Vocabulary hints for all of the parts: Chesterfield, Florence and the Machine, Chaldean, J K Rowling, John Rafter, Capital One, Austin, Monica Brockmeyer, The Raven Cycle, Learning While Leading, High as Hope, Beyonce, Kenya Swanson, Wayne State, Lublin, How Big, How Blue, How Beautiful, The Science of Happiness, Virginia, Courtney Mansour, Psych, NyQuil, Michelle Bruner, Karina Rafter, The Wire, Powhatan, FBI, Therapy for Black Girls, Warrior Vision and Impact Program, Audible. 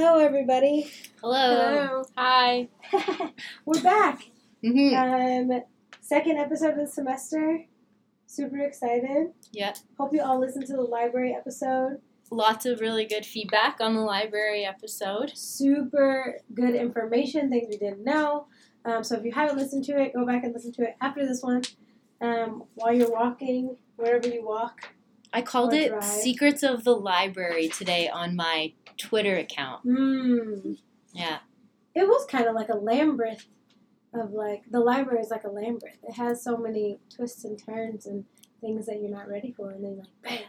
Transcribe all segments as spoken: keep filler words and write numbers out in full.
Hello, everybody. Hello. Hello. Hi. We're back. Mm-hmm. Um, second episode of the semester. Super excited. Yeah. Hope you all listened to the library episode. Lots of really good feedback on the library episode. Super good information, things we didn't know. Um, so if you haven't listened to it, go back and listen to it after this one. Um, while you're walking, wherever you walk. I called it drive. Secrets of the Library today on my Twitter account. Mm. Yeah. It was kind of like a Lambeth of like, the library is like a Lambeth. It has so many twists and turns and things that you're not ready for. And then like,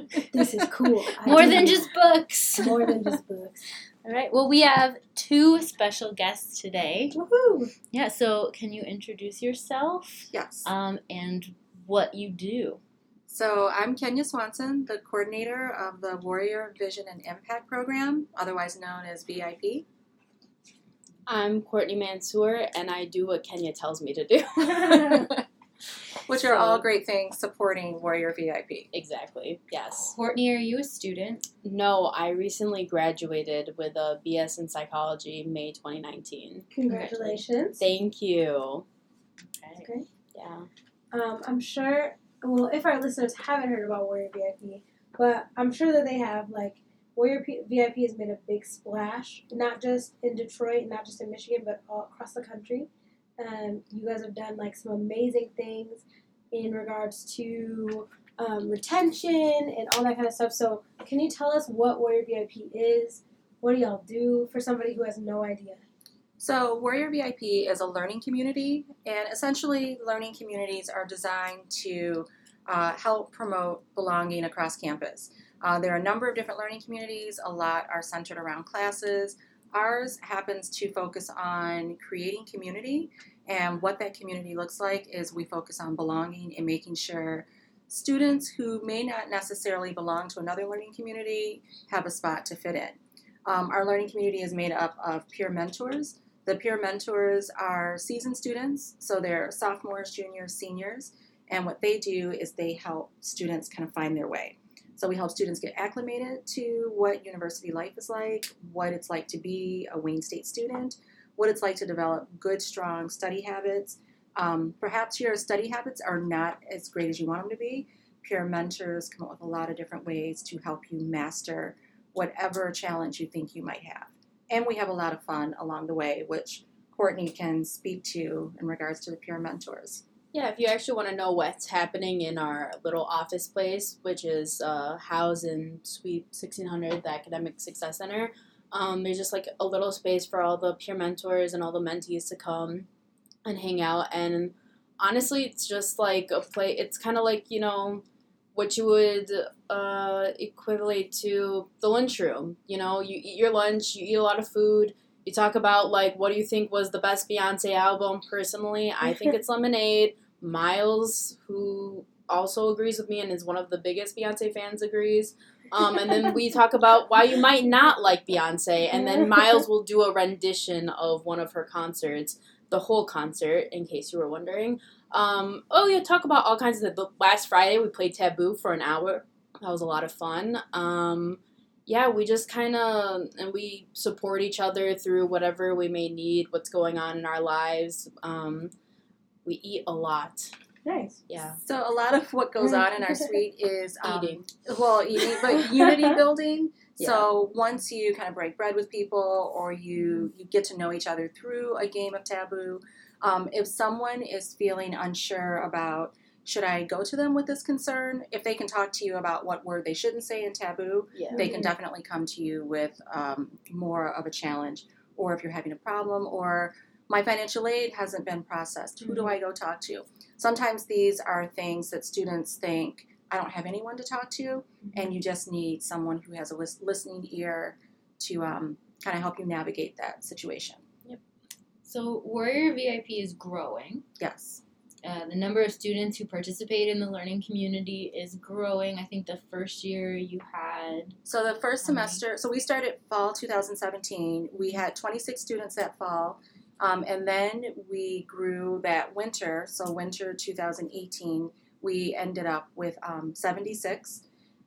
bam. This is cool. I More than know. just books. More than just books. All right. Well, we have two special guests today. Woohoo! Yeah. So, can you introduce yourself? Yes. Um, and what you do. So, I'm Kenya Swanson, the coordinator of the Warrior Vision and Impact Program, otherwise known as V I P. I'm Courtney Mansour, and I do what Kenya tells me to do. Which are all great things supporting Warrior V I P. Exactly, yes. Courtney, are you a student? No, I recently graduated with a B S in psychology, May twenty nineteen. Congratulations. Thank you. That's okay. Great. Yeah. Um, I'm sure, well, if our listeners haven't heard about Warrior V I P, but I'm sure that they have, like, Warrior V I P has made a big splash, not just in Detroit, not just in Michigan, but all across the country. Um, you guys have done like some amazing things in regards to um, retention and all that kind of stuff. So can you tell us what Warrior V I P is? What do y'all do for somebody who has no idea? So Warrior V I P is a learning community, and essentially learning communities are designed to uh, help promote belonging across campus. Uh, there are a number of different learning communities. A lot are centered around classes. Ours happens to focus on creating community, and what that community looks like is we focus on belonging and making sure students who may not necessarily belong to another learning community have a spot to fit in. Um, our learning community is made up of peer mentors. The peer mentors are seasoned students, so they're sophomores, juniors, seniors, and what they do is they help students kind of find their way. So we help students get acclimated to what university life is like, what it's like to be a Wayne State student, what it's like to develop good, strong study habits. Um, perhaps your study habits are not as great as you want them to be. Peer mentors come up with a lot of different ways to help you master whatever challenge you think you might have. And we have a lot of fun along the way, which Courtney can speak to in regards to the peer mentors. Yeah, if you actually want to know what's happening in our little office place, which is uh, housed in Suite sixteen hundred, the Academic Success Center, um, there's just like a little space for all the peer mentors and all the mentees to come and hang out. And honestly, it's just like a place, it's kind of like, you know, what you would uh, equivalent to the lunchroom. You know, you eat your lunch, you eat a lot of food. You talk about, like, what do you think was the best Beyonce album personally? I think it's Lemonade. Miles, who also agrees with me and is one of the biggest Beyonce fans, agrees. Um, and then we talk about why you might not like Beyonce. And then Miles will do a rendition of one of her concerts, the whole concert, in case you were wondering. Um, oh, yeah, talk about all kinds of things. Last Friday, we played Taboo for an hour. That was a lot of fun. Um... Yeah, we just kind of, and we support each other through whatever we may need, what's going on in our lives. Um, we eat a lot. Nice. Yeah. So a lot of what goes on in our suite is um, eating. Well, eating, but unity building. Yeah. So once you kind of break bread with people or you, you get to know each other through a game of Taboo, um, if someone is feeling unsure about, should I go to them with this concern? If they can talk to you about what word they shouldn't say in Taboo, yeah. They can definitely come to you with um, more of a challenge. Or if you're having a problem, or my financial aid hasn't been processed, mm-hmm. Who do I go talk to? Sometimes these are things that students think, I don't have anyone to talk to, mm-hmm. And you just need someone who has a lis- listening ear to um, kind of help you navigate that situation. Yep. So Warrior V I P is growing. Yes. Uh, the number of students who participate in the learning community is growing. I think the first year you had... So the first semester, so we started fall two thousand seventeen. We had twenty-six students that fall, um, and then we grew that winter. So winter two thousand eighteen, we ended up with um, seventy-six.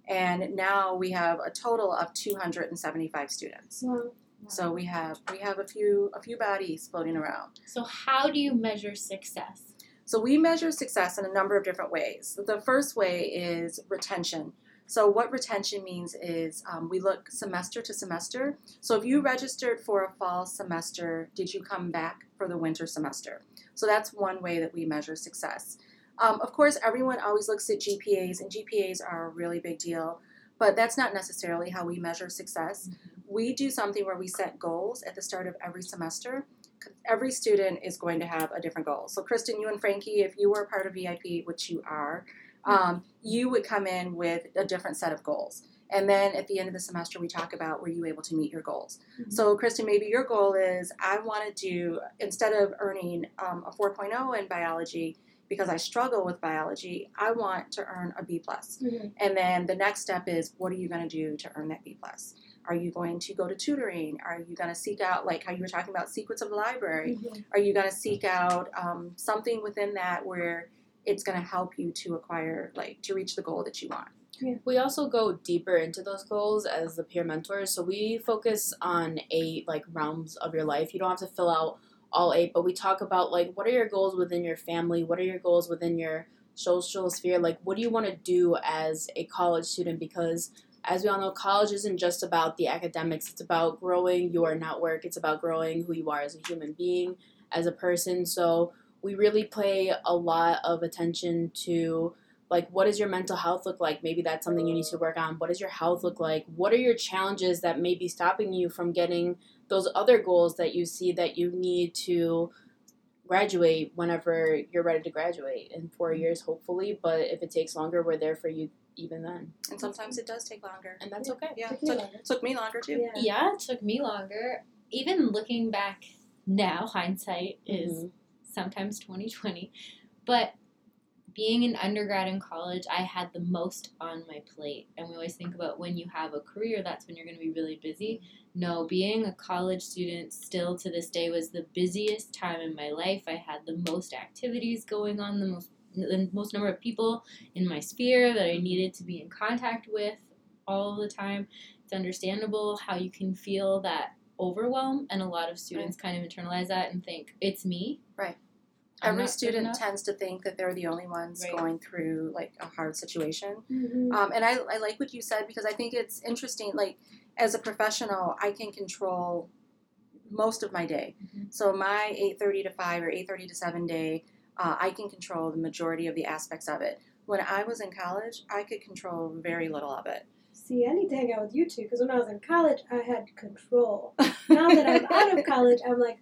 And now we have a total of two hundred seventy-five students. Wow. Wow. So we have we have a few a few bodies floating around. So how do you measure success? So we measure success in a number of different ways. The first way is retention. So what retention means is um, we look semester to semester. So if you registered for a fall semester, did you come back for the winter semester? So that's one way that we measure success. Um, of course, everyone always looks at G P As, and G P As are a really big deal, but that's not necessarily how we measure success. Mm-hmm. We do something where we set goals at the start of every semester. Every student is going to have a different goal. So, Kristen, you and Frankie, if you were a part of V I P, which you are, um, you would come in with a different set of goals. And then at the end of the semester, we talk about, were you able to meet your goals? Mm-hmm. So, Kristen, maybe your goal is, I want to do, instead of earning um, a four point oh in biology, because I struggle with biology, I want to earn a B plus. Mm-hmm. And then the next step is, what are you going to do to earn that B plus? Are you going to go to tutoring? Are you going to seek out, like how you were talking about, secrets of the library? Mm-hmm. Are you going to seek out um, something within that where it's going to help you to acquire, like, to reach the goal that you want? Yeah. We also go deeper into those goals as the peer mentors. So we focus on eight, like, realms of your life. You don't have to fill out all eight, but we talk about, like, what are your goals within your family? What are your goals within your social sphere? Like, what do you want to do as a college student? Because as we all know, college isn't just about the academics. It's about growing your network. It's about growing who you are as a human being, as a person. So we really pay a lot of attention to, like, what does your mental health look like? Maybe that's something you need to work on. What does your health look like? What are your challenges that may be stopping you from getting those other goals that you see that you need to graduate whenever you're ready to graduate in four years, hopefully. But if it takes longer, we're there for you even then. And sometimes it does take longer. And that's yeah. okay. Yeah, it took, took, took me longer too. Yeah. yeah, it took me longer. Even looking back now, hindsight is mm-hmm. sometimes twenty twenty. But being an undergrad in college, I had the most on my plate. And we always think about when you have a career, that's when you're going to be really busy. No, being a college student still to this day was the busiest time in my life. I had the most activities going on, the most the most number of people in my sphere that I needed to be in contact with all the time. It's understandable how you can feel that overwhelm, and a lot of students right. kind of internalize that and think, it's me. Right. I'm Every student tends to think that they're the only ones right. going through, like, a hard situation. Mm-hmm. Um, and I, I like what you said, because I think it's interesting, like, as a professional, I can control most of my day. Mm-hmm. So my eight thirty to five or eight thirty to seven day, uh, I can control the majority of the aspects of it. When I was in college, I could control very little of it. See, I need to hang out with you two, because when I was in college, I had control. Now that I'm out of college, I'm like,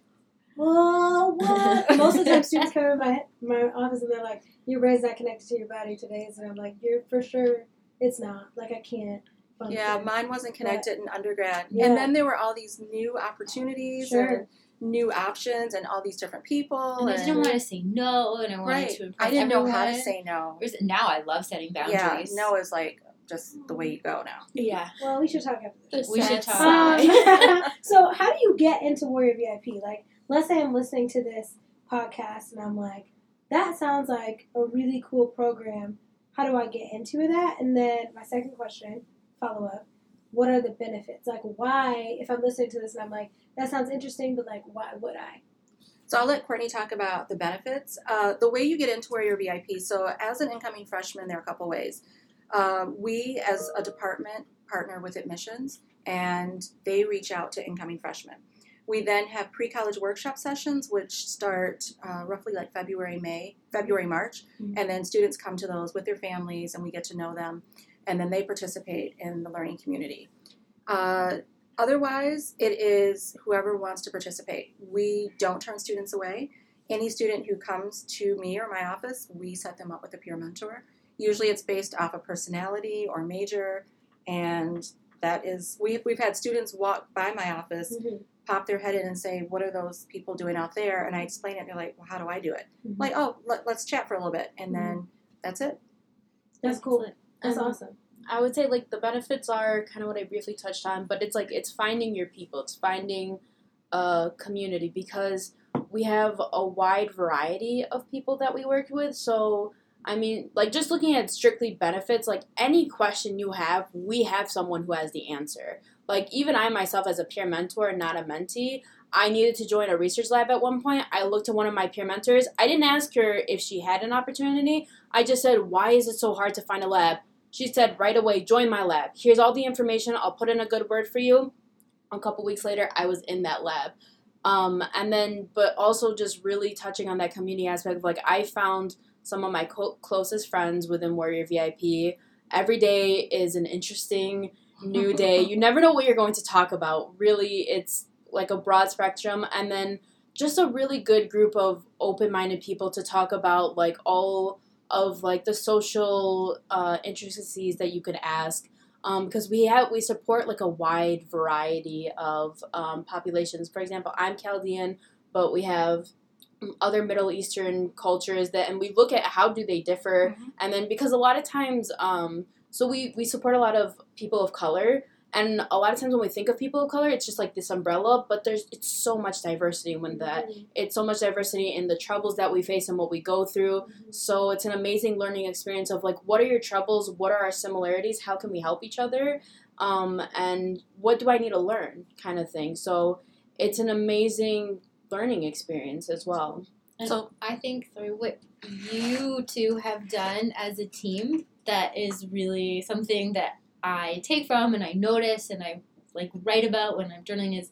whoa, what? Most of the time students come in my, my office and they're like, your brain's not connected to your body today. So I'm like, you're for sure, it's not. Like, I can't. Function. Yeah, mine wasn't connected but, in undergrad. Yeah. And then there were all these new opportunities sure. and new options and all these different people. And, and I didn't want to say no, and I wanted right. to impress I didn't everyone. know how to say no. Now I love setting boundaries. Yeah, no is like just the way you go now. Yeah. Well, we should talk after this. We should talk. Um, so how do you get into Warrior V I P? Like, let's say I'm listening to this podcast and I'm like, that sounds like a really cool program. How do I get into that? And then my second question, follow up, what are the benefits? Like, why, if I'm listening to this and I'm like, that sounds interesting, but, like, why would I? So I'll let Courtney talk about the benefits. Uh, the way you get into Warrior V I P, so as an incoming freshman, there are a couple ways. Uh, we, as a department, partner with admissions, and they reach out to incoming freshmen. We then have pre-college workshop sessions, which start uh, roughly like February, May, February, March, mm-hmm. and then students come to those with their families, and we get to know them, and then they participate in the learning community. Uh, otherwise, it is whoever wants to participate. We don't turn students away. Any student who comes to me or my office, we set them up with a peer mentor. Usually it's based off of personality or major, and that is, we, we've had students walk by my office, mm-hmm. pop their head in and say, what are those people doing out there? And I explain it, and they're like, well, how do I do it? Mm-hmm. Like, oh, let, let's chat for a little bit. And mm-hmm. then that's it. That's cool. Excellent. That's um, awesome. I would say, like, the benefits are kind of what I briefly touched on, but it's like, it's finding your people. It's finding a community, because we have a wide variety of people that we work with. So I mean, like, just looking at strictly benefits, like, any question you have, we have someone who has the answer. Like, even I myself as a peer mentor, not a mentee, I needed to join a research lab at one point. I looked at one of my peer mentors. I didn't ask her if she had an opportunity. I just said, why is it so hard to find a lab? She said right away, join my lab. Here's all the information. I'll put in a good word for you. A couple weeks later, I was in that lab. Um, and then, but also just really touching on that community aspect of, like, I found some of my co- closest friends within Warrior V I P. Every day is an interesting new day. You never know what you're going to talk about. Really, it's like a broad spectrum. And then just a really good group of open-minded people to talk about, like, all of, like, the social uh, intricacies that you could ask. Because um, we have, we support, like, a wide variety of um, populations. For example, I'm Chaldean, but we have other Middle Eastern cultures that, and we look at how do they differ. Mm-hmm. And then, because a lot of times, um, so we, we support a lot of people of color. And a lot of times when we think of people of color, it's just like this umbrella, but there's it's so much diversity when that. Mm-hmm. It's so much diversity in the troubles that we face and what we go through. Mm-hmm. So it's an amazing learning experience of, like, what are your troubles? What are our similarities? How can we help each other? Um, and what do I need to learn, kind of thing. So it's an amazing learning experience as well. And so I think through what you two have done as a team, that is really something that I take from and I notice and I, like, write about when I'm journaling is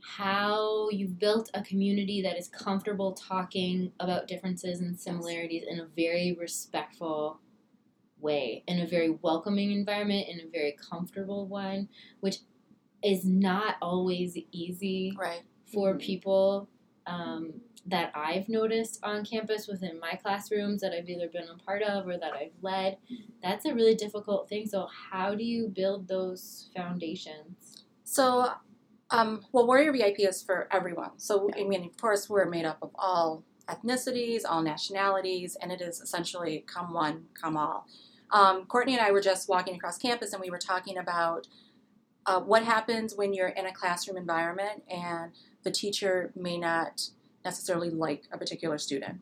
how you've built a community that is comfortable talking about differences and similarities in a very respectful way, in a very welcoming environment, in a very comfortable one, which is not always easy right. for mm-hmm. people um, that I've noticed on campus within my classrooms that I've either been a part of or that I've led. That's a really difficult thing. So how do you build those foundations? So, um, well, Warrior V I P is for everyone. So, yeah. I mean, of course, we're made up of all ethnicities, all nationalities, and it is essentially come one, come all. Um, Courtney and I were just walking across campus, and we were talking about uh, what happens when you're in a classroom environment and the teacher may not necessarily like a particular student.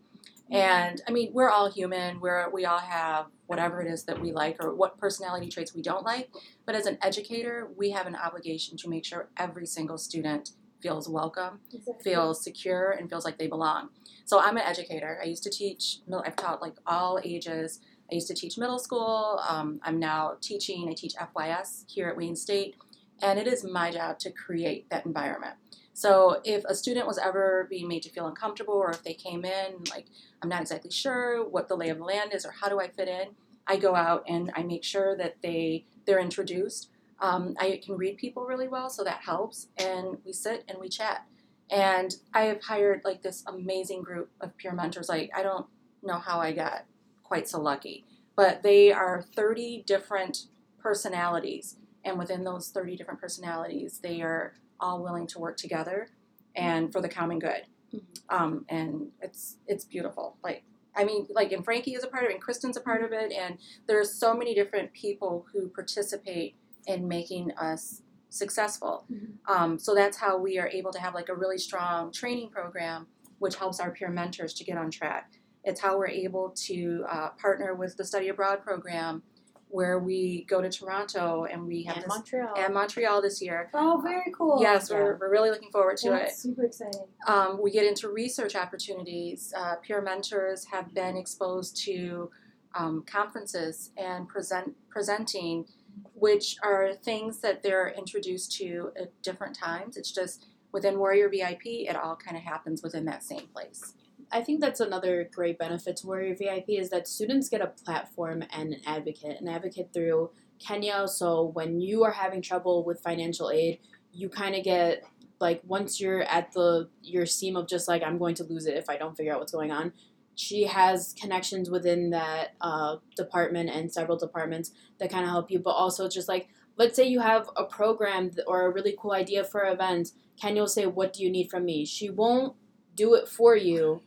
And I mean, we're all human, we're we all have whatever it is that we like or what personality traits we don't like, but as an educator, we have an obligation to make sure every single student feels welcome, exactly. feels secure, and feels like they belong. So I'm an educator. I used to teach, I've taught like all ages. I used to teach middle school. Um, I'm now teaching, I teach F Y S here at Wayne State, and it is my job to create that environment. So if a student was ever being made to feel uncomfortable or if they came in, like, I'm not exactly sure what the lay of the land is or how do I fit in, I go out and I make sure that they, they're introduced. Um, I can read people really well, so that helps. And we sit and we chat. And I have hired, like, this amazing group of peer mentors. Like, I don't know how I got quite so lucky. But they are thirty different personalities. And within those thirty different personalities, they are all willing to work together and for the common good. Mm-hmm. Um, and it's it's beautiful. Like, I mean, like, and Frankie is a part of it, and Kristen's a part of it, and there's so many different people who participate in making us successful. Mm-hmm. Um, so that's how we are able to have, like, a really strong training program, which helps our peer mentors to get on track. It's how we're able to uh, partner with the Study Abroad program, where we go to Toronto and we have and this, Montreal. And Montreal this year. Oh, very cool. Yes, yeah. we're, we're really looking forward to That's it. That's super exciting. Um, we get into research opportunities. Uh, peer mentors have been exposed to um, conferences and present presenting, which are things that they're introduced to at different times. It's just within Warrior V I P, it all kind of happens within that same place. I think that's another great benefit to Warrior V I P is that students get a platform and an advocate, an advocate through Kenya. So when you are having trouble with financial aid, you kind of get, like, once you're at the your seam of just, like, I'm going to lose it if I don't figure out what's going on. She has connections within that uh, department and several departments that kind of help you. But also just, like, let's say you have a program or a really cool idea for an event. Kenya will say, what do you need from me? She won't do it for you.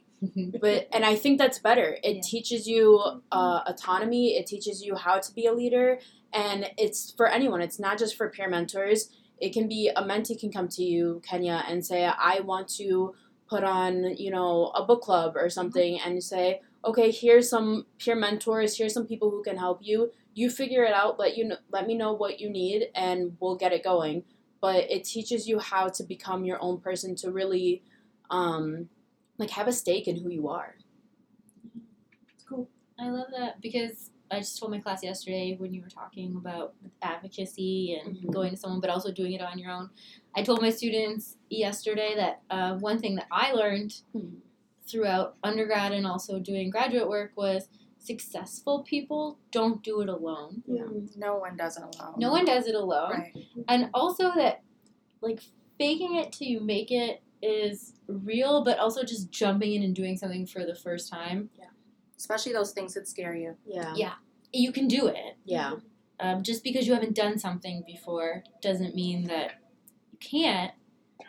But and I think that's better. It yeah. teaches you uh, autonomy. It teaches you how to be a leader, and it's for anyone. It's not just for peer mentors. It can be a mentee can come to you, Kenya, and say, "I want to put on, you know, a book club or something," and you say, okay, here's some peer mentors, here's some people who can help you. You figure it out, let, you know, let me know what you need, and we'll get it going. But it teaches you how to become your own person, to really, um, like, have a stake in who you are. It's cool. I love that, because I just told my class yesterday when you were talking about advocacy and mm-hmm. going to someone, but also doing it on your own. I told my students yesterday that uh, one thing that I learned mm-hmm. throughout undergrad and also doing graduate work was successful people don't do it alone. Yeah. No one does it alone. No one does it alone. Right. And also that, like, faking it till you make it is real, but also just jumping in and doing something for the first time. Yeah. Especially those things that scare you. Yeah. Yeah. You can do it. Yeah. Um, just because you haven't done something before doesn't mean that you can't.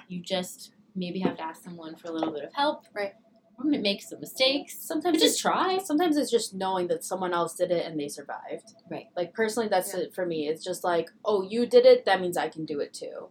You just maybe have to ask someone for a little bit of help. Right. Or make some mistakes. Sometimes just try. Sometimes it's just knowing that someone else did it and they survived. Right. Like, personally, that's yeah. it for me. It's just like, oh, you did it. That means I can do it too.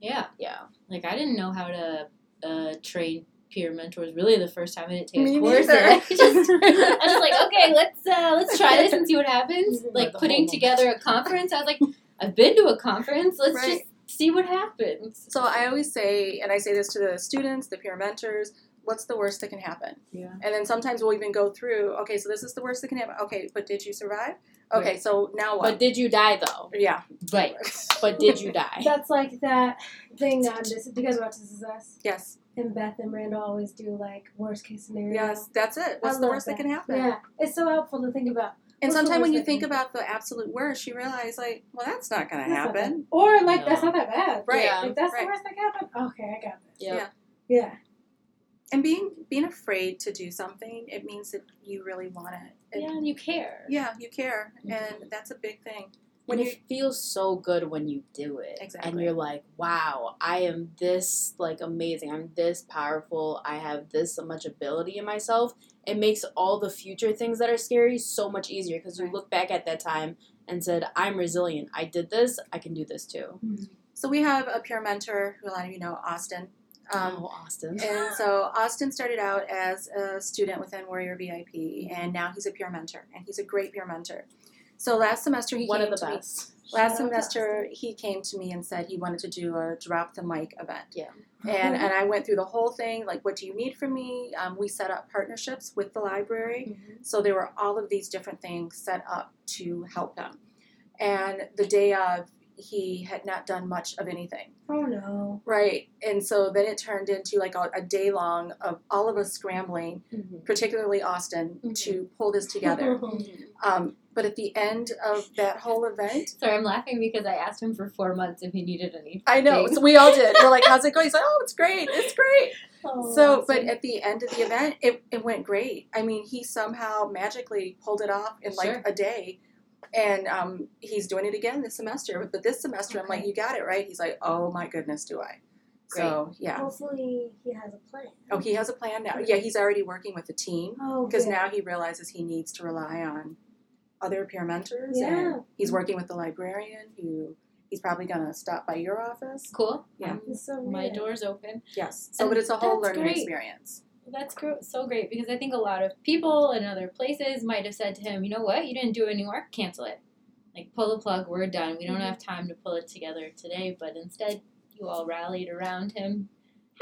Yeah. Yeah. Like, I didn't know how to uh, train peer mentors really the first time I didn't take a course. I just, I was just like, okay, let's uh, let's try this and see what happens. Like, putting together a conference, I was like, I've been to a conference. Let's right. just see what happens. So I always say, and I say this to the students, the peer mentors, what's the worst that can happen? Yeah. And then sometimes we'll even go through, okay, so this is the worst that can happen. Okay, but did you survive? Okay, right. So now what? But did you die, though? Yeah. Right. But did you die? That's like that thing now. Do you guys watch This Is Us? Yes. And Beth and Randall always do, like, worst-case scenario. Yes, that's it. What's the worst that. that can happen? Yeah. It's so helpful to think about. And sometimes when you think about the absolute worst, you realize, like, well, that's not going to happen. Or, like, no. that's not that bad. Right. Yeah. If that's right. the worst that can happen, okay, I got this. Yep. Yeah. Yeah. And being being afraid to do something, it means that you really want it. it yeah, and you care. Yeah, you care. Mm-hmm. And that's a big thing. When and it feels so good when you do it. Exactly. And you're like, wow, I am this, like, amazing. I'm this powerful. I have this so much ability in myself. It makes all the future things that are scary so much easier because you right. look back at that time and said, I'm resilient. I did this. I can do this too. Mm-hmm. So we have a peer mentor who a lot of you know, Austin. Um, oh, Austin. And so Austin started out as a student within Warrior V I P, and now he's a peer mentor, and he's a great peer mentor. So last semester he One came of the to best. Me. Last Shout semester he came to me and said he wanted to do a drop the mic event. Yeah. And and I went through the whole thing, like, what do you need from me? Um, we set up partnerships with the library. Mm-hmm. So there were all of these different things set up to help him. And the day of, he had not done much of anything. Oh, no. Right. And so then it turned into, like, a, a day long of all of us scrambling, mm-hmm. particularly Austin, mm-hmm. to pull this together. um, but at the end of that whole event... Sorry, I'm laughing because I asked him for four months if he needed anything. I know. So we all did. We're like, how's it going? He's like, oh, it's great. It's great. Oh, so, awesome. But at the end of the event, it, it went great. I mean, he somehow magically pulled it off in, like, sure. a day. And um, he's doing it again this semester. But this semester, okay. I'm like, you got it, right? He's like, oh, my goodness, do I. Great. So, yeah. Hopefully he has a plan. Oh, he has a plan now. Yeah, he's already working with a team. Oh, Because yeah. now he realizes he needs to rely on other peer mentors. Yeah. And he's working with the librarian who he's probably going to stop by your office. Cool. Yeah. So my door's open. Yes. So, and but it's a whole learning great. experience. That's so great, because I think a lot of people in other places might have said to him, you know what, you didn't do any work, cancel it. Like, pull the plug, we're done. We don't have time to pull it together today. But instead, you all rallied around him,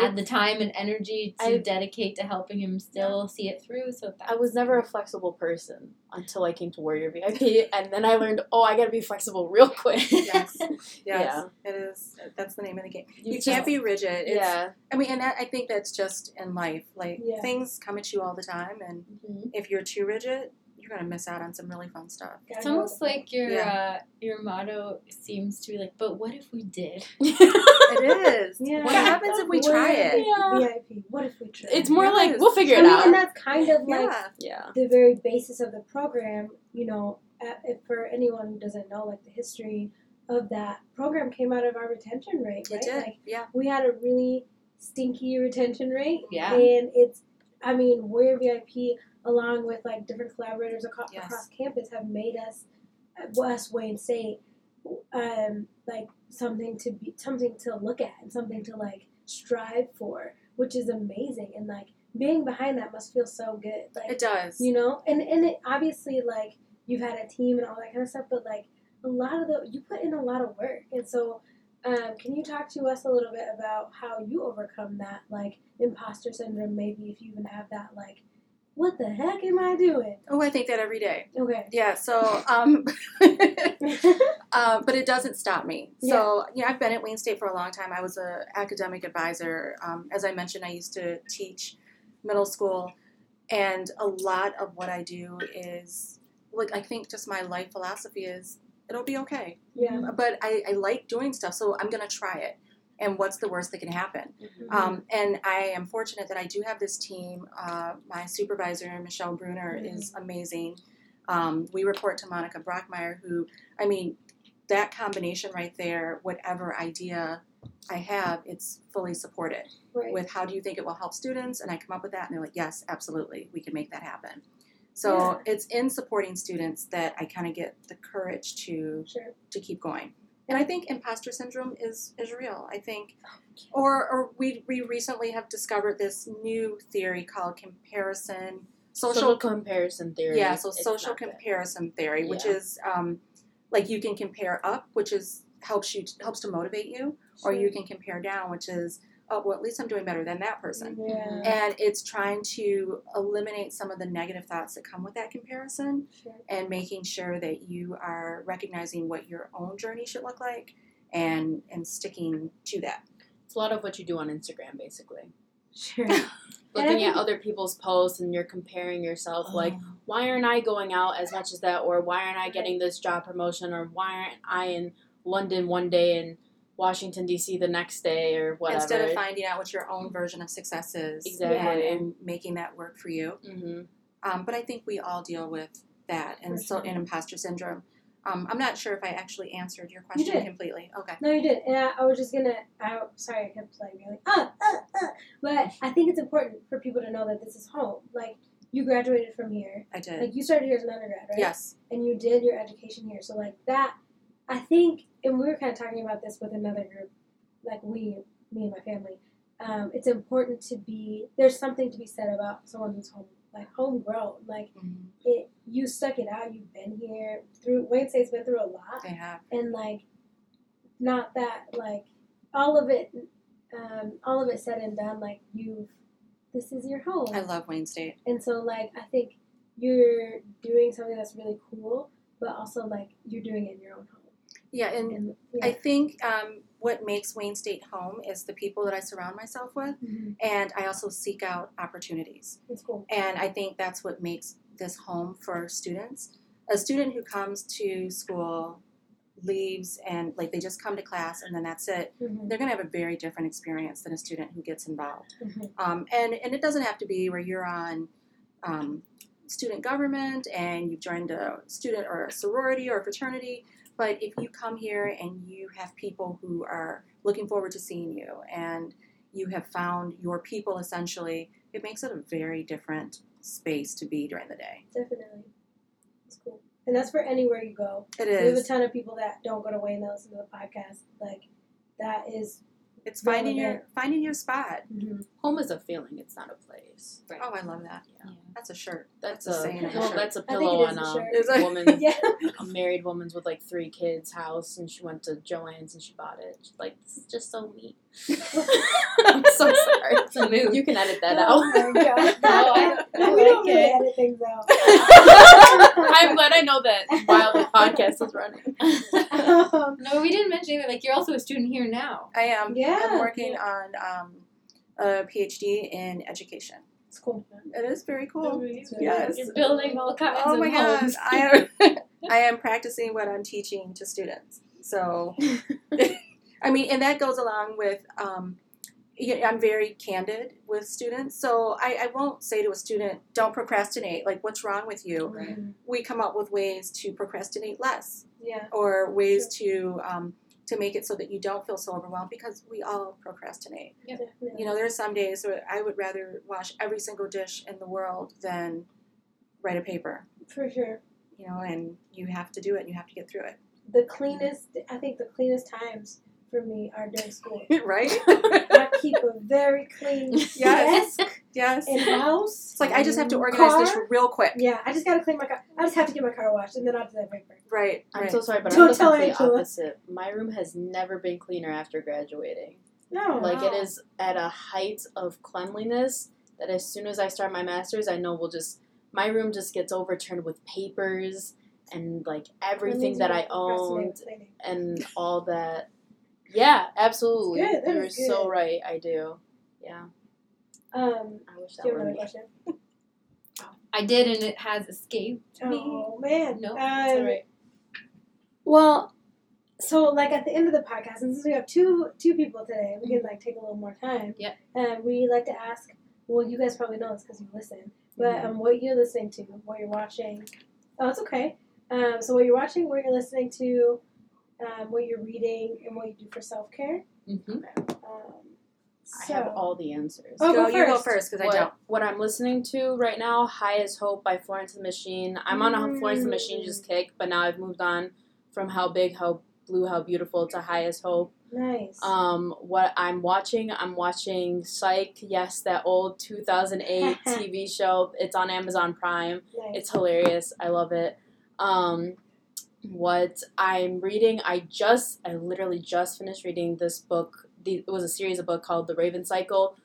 had the time and energy to I, dedicate to helping him still see it through. So I was never a flexible person until I came to Warrior V I P, and then I learned, oh, I got to be flexible real quick. Yes. Yes. Yeah. It is. That's the name of the game. You, you can't be rigid. It's, yeah. I mean, and that, I think that's just in life. Like, yeah. things come at you all the time, and mm-hmm. if you're too rigid, you're going to miss out on some really fun stuff. It's almost like your yeah. uh, your motto seems to be like, but what if we did? It is. Yeah. What yeah. happens if we what try if it? Yeah. V I P. What if we try it? It's more it like, is. We'll figure I it mean, out. And that's kind of like yeah. the very basis of the program. You know, for anyone who doesn't know, like, the history of that program came out of our retention rate, right? It did. Like, yeah. we had a really stinky retention rate. Yeah. And it's, I mean, we're V I P... along with, like, different collaborators across, yes. across campus have made us, us Wayne State, um, like, something to be, something to look at and something to, like, strive for, which is amazing. And, like, being behind that must feel so good. Like, it does. You know? And, and it, obviously, like, you've had a team and all that kind of stuff, but, like, a lot of the, you put in a lot of work. And so, um, can you talk to us a little bit about how you overcome that, like, imposter syndrome, maybe, if you even have that, like, what the heck am I doing? Oh, I think that every day. Okay. Yeah, so, um, uh, but it doesn't stop me. So, yeah. yeah, I've been at Wayne State for a long time. I was an academic advisor. Um, as I mentioned, I used to teach middle school, and a lot of what I do is, like, I think just my life philosophy is, it'll be okay. Yeah. But I, I like doing stuff, so I'm going to try it. And what's the worst that can happen? Mm-hmm. Um, and I am fortunate that I do have this team. Uh, my supervisor, Michelle Bruner, mm-hmm. is amazing. Um, we report to Monica Brockmeyer, who, I mean, that combination right there, whatever idea I have, it's fully supported. Right. With how do you think it will help students? And I come up with that, and they're like, yes, absolutely, we can make that happen. So yeah. It's in supporting students that I kind of get the courage to sure. to keep going. And I think imposter syndrome is, is real, I think. Or or we we recently have discovered this new theory called comparison. Social, social comparison theory. Yeah, so it's social comparison good. theory, which yeah. is um, like you can compare up, which is helps you helps to motivate you, sure. or you can compare down, which is, oh, well, at least I'm doing better than that person. Yeah. And it's trying to eliminate some of the negative thoughts that come with that comparison sure. and making sure that you are recognizing what your own journey should look like and, and sticking to that. It's a lot of what you do on Instagram, basically. Sure. Looking at other people's posts and you're comparing yourself, oh. like, why aren't I going out as much as that? Or why aren't I getting this job promotion? Or why aren't I in London one day and Washington, D C the next day or whatever. Instead of finding out what your own version of success is. Exactly. And, and making that work for you. Mm-hmm. Um, but I think we all deal with that and for so sure. and imposter syndrome. Um, I'm not sure if I actually answered your question you completely. Okay. No, you did. And I, I was just going to, sorry, I kept like, being like, ah, ah, ah. But I think it's important for people to know that this is home. Like, you graduated from here. I did. Like, you started here as an undergrad, right? Yes. And you did your education here. So, like, that, I think, and we were kind of talking about this with another group, like we, me and my family, um, it's important to be, there's something to be said about someone who's home, like homegrown. Like, mm-hmm. it, you stuck it out, you've been here, through, Wayne State's been through a lot. They have. And, like, not that, like, all of it, um, all of it said and done, like, you've, this is your home. I love Wayne State. And so, like, I think you're doing something that's really cool, but also, like, you're doing it in your own home. Yeah, and, and yeah. I think um, what makes Wayne State home is the people that I surround myself with, mm-hmm. and I also seek out opportunities. That's cool. And I think that's what makes this home for students. A student who comes to school, leaves, and like they just come to class, and then that's it, mm-hmm. they're going to have a very different experience than a student who gets involved. Mm-hmm. Um, and, and it doesn't have to be where you're on um, student government, and you've joined a student or a sorority or a fraternity. But if you come here and you have people who are looking forward to seeing you and you have found your people, essentially, it makes it a very different space to be during the day. Definitely. That's cool. And that's for anywhere you go. It is. There's a ton of people that don't go to Wayne that listen to the podcast. Like, that is... It's finding your finding your spot. Mm-hmm. Home is a feeling. It's not a place. Right. Oh, I love that. Yeah. Yeah. That's a shirt. That's, that's a, a well, shirt. That's a pillow on a, a woman, yeah. a married woman's with like three kids' house, and she went to Joann's and she bought it. She's like, this is just so neat. I'm so sorry. It's a mood. You can edit that out. Oh my God. No, I, I we like don't really it. edit things out. I'm glad I know that while the podcast is running. Um, no, we didn't mention that. Like, you're also a student here now. I am. Yeah. I'm working on um, a P H D in education. It's cool. It is very cool. Really yes. You're building all kinds oh of my homes. God. I am, I am practicing what I'm teaching to students. So, I mean, and that goes along with, um, I'm very candid with students. So I, I won't say to a student, don't procrastinate. Like, what's wrong with you? Right. We come up with ways to procrastinate less. Yeah. Or ways sure. to... Um, to make it so that you don't feel so overwhelmed, because we all procrastinate. Yep. You know, there are some days where I would rather wash every single dish in the world than write a paper. For sure. You know, and you have to do it and you have to get through it. The cleanest, I think the cleanest times for me are during school. Right? I keep a very clean yes. desk yes. and house. It's like, I just have to organize car. This real quick. Yeah, I just got to clean my car. I just have to get my car washed, and then I'll do that break break. Right. I'm right. so sorry, but I'm the opposite. My room has never been cleaner after graduating. No. Like, wow. It is at a height of cleanliness that as soon as I start my master's, I know we'll just, my room just gets overturned with papers and, like, everything that I owned and all that. Yeah, absolutely. Good, You're good. so right. I do. Yeah. Um, I wish that were me. Question? I did, and it has escaped oh, me. Oh, man. No, um, that's all right. Well, so, like, at the end of the podcast, and since we have two two people today, we can, like, take a little more time. Yeah. And we like to ask, well, you guys probably know this because you listen, but mm-hmm. um, what you're listening to, what you're watching. Oh, it's okay. Um, so what you're watching, what you're listening to, um, what you're reading, and what you do for self-care. Mm-hmm. Um, so. I have all the answers. Oh, go, go you go first, because I don't. What I'm listening to right now, High as Hope by Florence and the Machine. I'm mm. on a Florence and the Machine just kick, but now I've moved on from How Big, How Blue, How Beautiful to High as Hope. Nice. Um, what I'm watching, I'm watching Psych. Yes, that old two thousand eight T V show. It's on Amazon Prime. Nice. It's hilarious. I love it. Um, what I'm reading, I just, I literally just finished reading this book. The, it was a series of books called The Raven Cycle.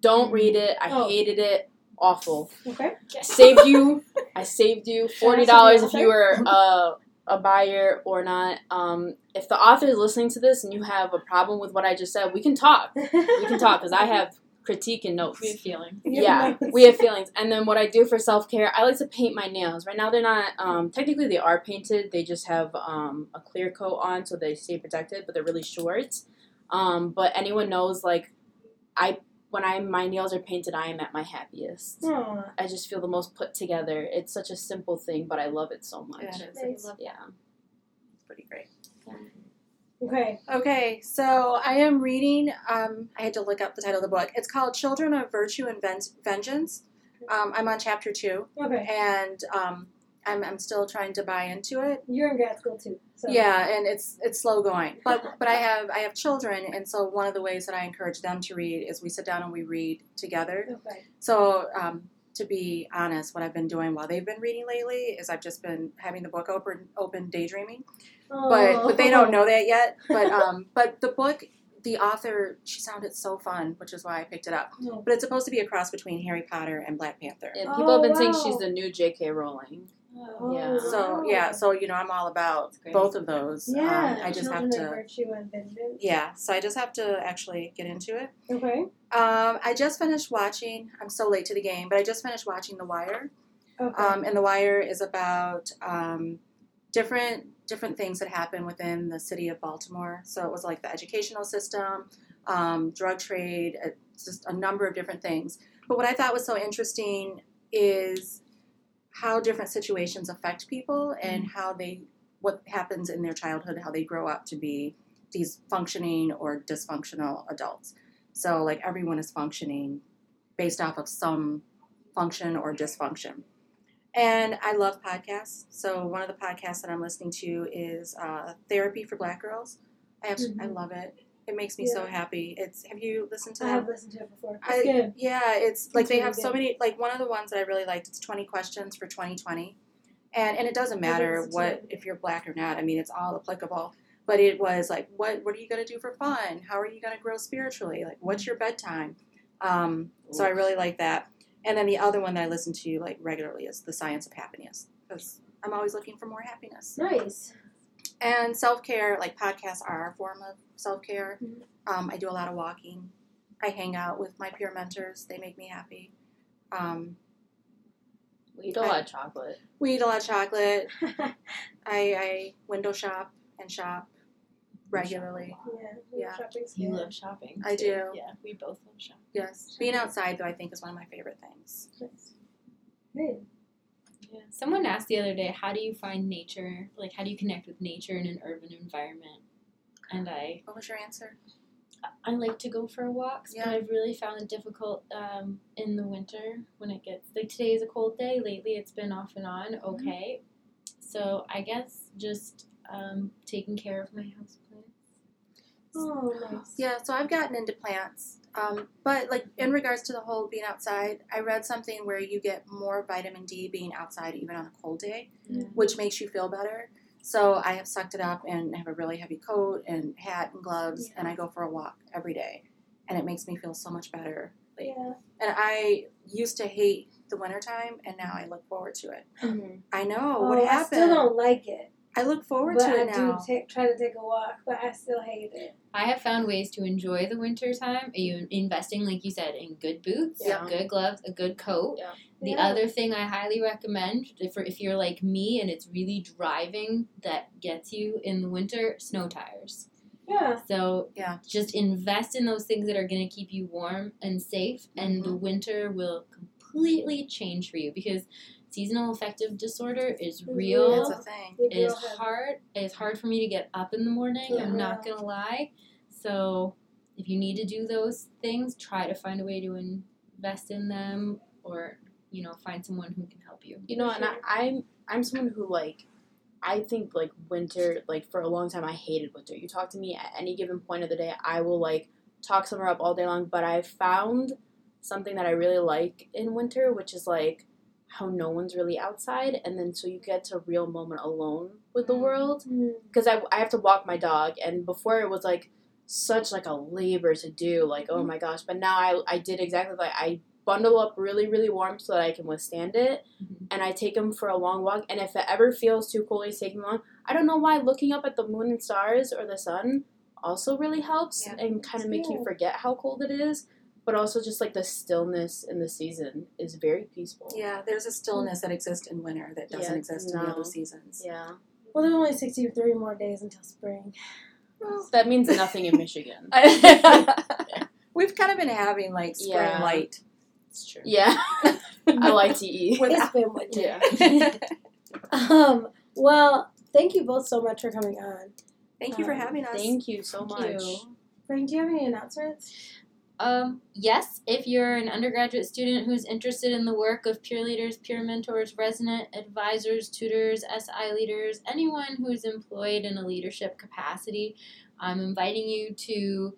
Don't read it. I oh. hated it. Awful. Okay. Yes. Saved you. I saved you forty dollars if you were... Uh, a buyer or not. Um, if the author is listening to this and you have a problem with what I just said, we can talk. We can talk because I have critique and notes. We have feelings. Yeah, we have feelings. And then what I do for self-care, I like to paint my nails. Right now they're not, um, technically they are painted. They just have um, a clear coat on so they stay protected, but they're really short. Um, but anyone knows, like, I when I my nails are painted, I am at my happiest. Aww. I just feel the most put together. It's such a simple thing, but I love it so much. Yeah, it is. Nice. Yeah. It's pretty great. Yeah. Okay. Okay, so I am reading, um, I had to look up the title of the book. It's called Children of Virtue and Ven- Vengeance. Um, I'm on chapter two. Okay. And um, I'm I'm still trying to buy into it. You're in grad school too. So. Yeah, and it's it's slow going. But but I have I have children, and so one of the ways that I encourage them to read is we sit down and we read together. Okay. So um, to be honest, what I've been doing while they've been reading lately is I've just been having the book open, open daydreaming. Oh. But but they don't know that yet. But um but the book, the author, she sounded so fun, which is why I picked it up. Oh. But it's supposed to be a cross between Harry Potter and Black Panther. And people oh, have been wow. saying she's the new J K Rowling. Oh, yeah. So yeah, so you know, I'm all about both of those. Yeah, um, I just Children have to. Virtue and Vengeance. Yeah, so I just have to actually get into it. Okay. Um, I just finished watching. I'm so late to the game, but I just finished watching The Wire. Okay. Um, and The Wire is about um, different different things that happen within the city of Baltimore. So it was like the educational system, um, drug trade, uh, just a number of different things. But what I thought was so interesting is how different situations affect people and how they, what happens in their childhood, how they grow up to be these functioning or dysfunctional adults. So like everyone is functioning based off of some function or dysfunction. And I love podcasts. So one of the podcasts that I'm listening to is uh, Therapy for Black Girls. I have, mm-hmm. I love it. It makes me yeah. so happy. It's have you listened to that? I have listened to it before. It's I, good. Yeah, it's like Continue they have again. so many, like one of the ones that I really liked, it's twenty questions for twenty twenty. And and it doesn't matter what if you're black or not. I mean, it's all applicable. But it was like what what are you going to do for fun? How are you going to grow spiritually? Like what's your bedtime? Um, so I really like that. And then the other one that I listen to like regularly is The Science of Happiness, because I'm always looking for more happiness. Nice. And self-care, like podcasts are a form of self-care. Mm-hmm. Um, I do a lot of walking. I hang out with my peer mentors. They make me happy. Um, we eat a I, lot of chocolate. We eat a lot of chocolate. I, I window shop and shop regularly. Shop yeah, yeah. Shopping you love shopping. I too. do. Yeah, we both love shopping. Yes. Shopping. Being outside, though, I think is one of my favorite things. Yes. Good. Yeah. Someone asked the other day, how do you find nature, like how do you connect with nature in an urban environment? And I... What was your answer? I, I like to go for walks, yeah. but I've really found it difficult um, in the winter when it gets, like today is a cold day, lately it's been off and on, okay. Mm-hmm. So I guess just um, taking care of my house plants. Oh, nice. Yeah, so I've gotten into plants. Um, but, like, in regards to the whole being outside, I read something where you get more vitamin D being outside even on a cold day, yeah. which makes you feel better. So I have sucked it up and have a really heavy coat and hat and gloves, yeah. and I go for a walk every day. And it makes me feel so much better. Like, yeah. And I used to hate the wintertime, and now I look forward to it. Mm-hmm. I know. Oh, what happened? I still don't like it. I look forward but to it I now. I do take, try to take a walk, but I still hate it. I have found ways to enjoy the winter time. You investing, like you said, in good boots, yeah. good gloves, a good coat. Yeah. The yeah. other thing I highly recommend, if, if you're like me and it's really driving that gets you in the winter, snow tires. Yeah. So yeah. just invest in those things that are going to keep you warm and safe, and mm-hmm. the winter will completely change for you, because seasonal affective disorder is real. It's a thing. It is hard. It's hard for me to get up in the morning. Yeah. I'm not going to lie. So if you need to do those things, try to find a way to invest in them, or, you know, find someone who can help you. You know, and I, I'm, I'm someone who, like, I think, like, winter, like, for a long time I hated winter. You talk to me at any given point of the day, I will, like, talk summer up all day long. But I found something that I really like in winter, which is, like, how no one's really outside, and then so you get a real moment alone with the world, because I, I have to walk my dog, and before it was like such like a labor to do, like, oh my gosh, but now I, I did exactly like I bundle up really really warm so that I can withstand it, mm-hmm. and I take him for a long walk, and if it ever feels too cold he's taking him on, I don't know why looking up at the moon and stars or the sun also really helps, yeah. and kind of make you forget how cold it is. But also just, like, the stillness in the season is very peaceful. Yeah, there's a stillness that exists in winter that doesn't yeah, exist no. in the other seasons. Yeah. Well, there's only sixty-three more days until spring. Well, that means nothing in Michigan. We've kind of been having, like, spring yeah. light. It's true. Yeah. L I T E. It's been winter. Yeah. um, well, thank you both so much for coming on. Thank um, you for having us. Thank you so thank much. You. Frank, do you have any announcements? Um, yes, if you're an undergraduate student who's interested in the work of peer leaders, peer mentors, resident advisors, tutors, S I leaders, anyone who's employed in a leadership capacity, I'm inviting you to,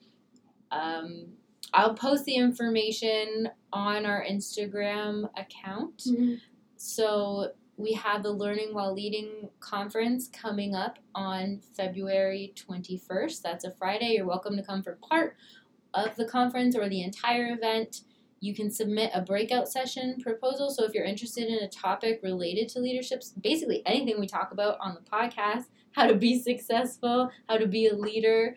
um, I'll post the information on our Instagram account. Mm-hmm. So we have the Learning While Leading conference coming up on February twenty-first. That's a Friday. You're welcome to come for part of the conference or the entire event. You can submit a breakout session proposal. So if you're interested in a topic related to leadership, basically anything we talk about on the podcast, how to be successful, how to be a leader,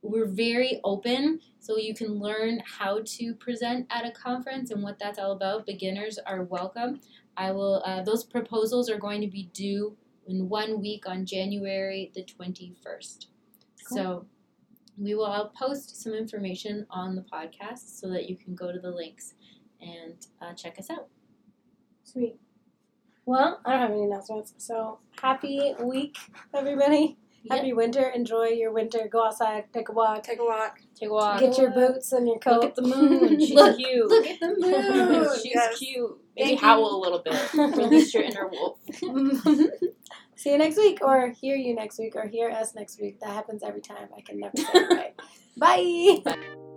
we're very open. So you can learn how to present at a conference and what that's all about. Beginners are welcome. I will. Uh, those proposals are going to be due in one week on January the twenty-first. Cool. So we will I'll post some information on the podcast so that you can go to the links and uh, check us out. Sweet. Well, I don't have any announcements, so happy week, everybody. Yep. Happy winter. Enjoy your winter. Go outside. Take a walk. Take a walk. Take a walk. Get your boots and your coat. Look at the moon. She's look, cute. Look at the moon. She's yes. cute. Maybe thank howl you. A little bit. Release your inner wolf. See you next week, or hear you next week, or hear us next week. That happens every time. I can never say it right. Bye. Bye.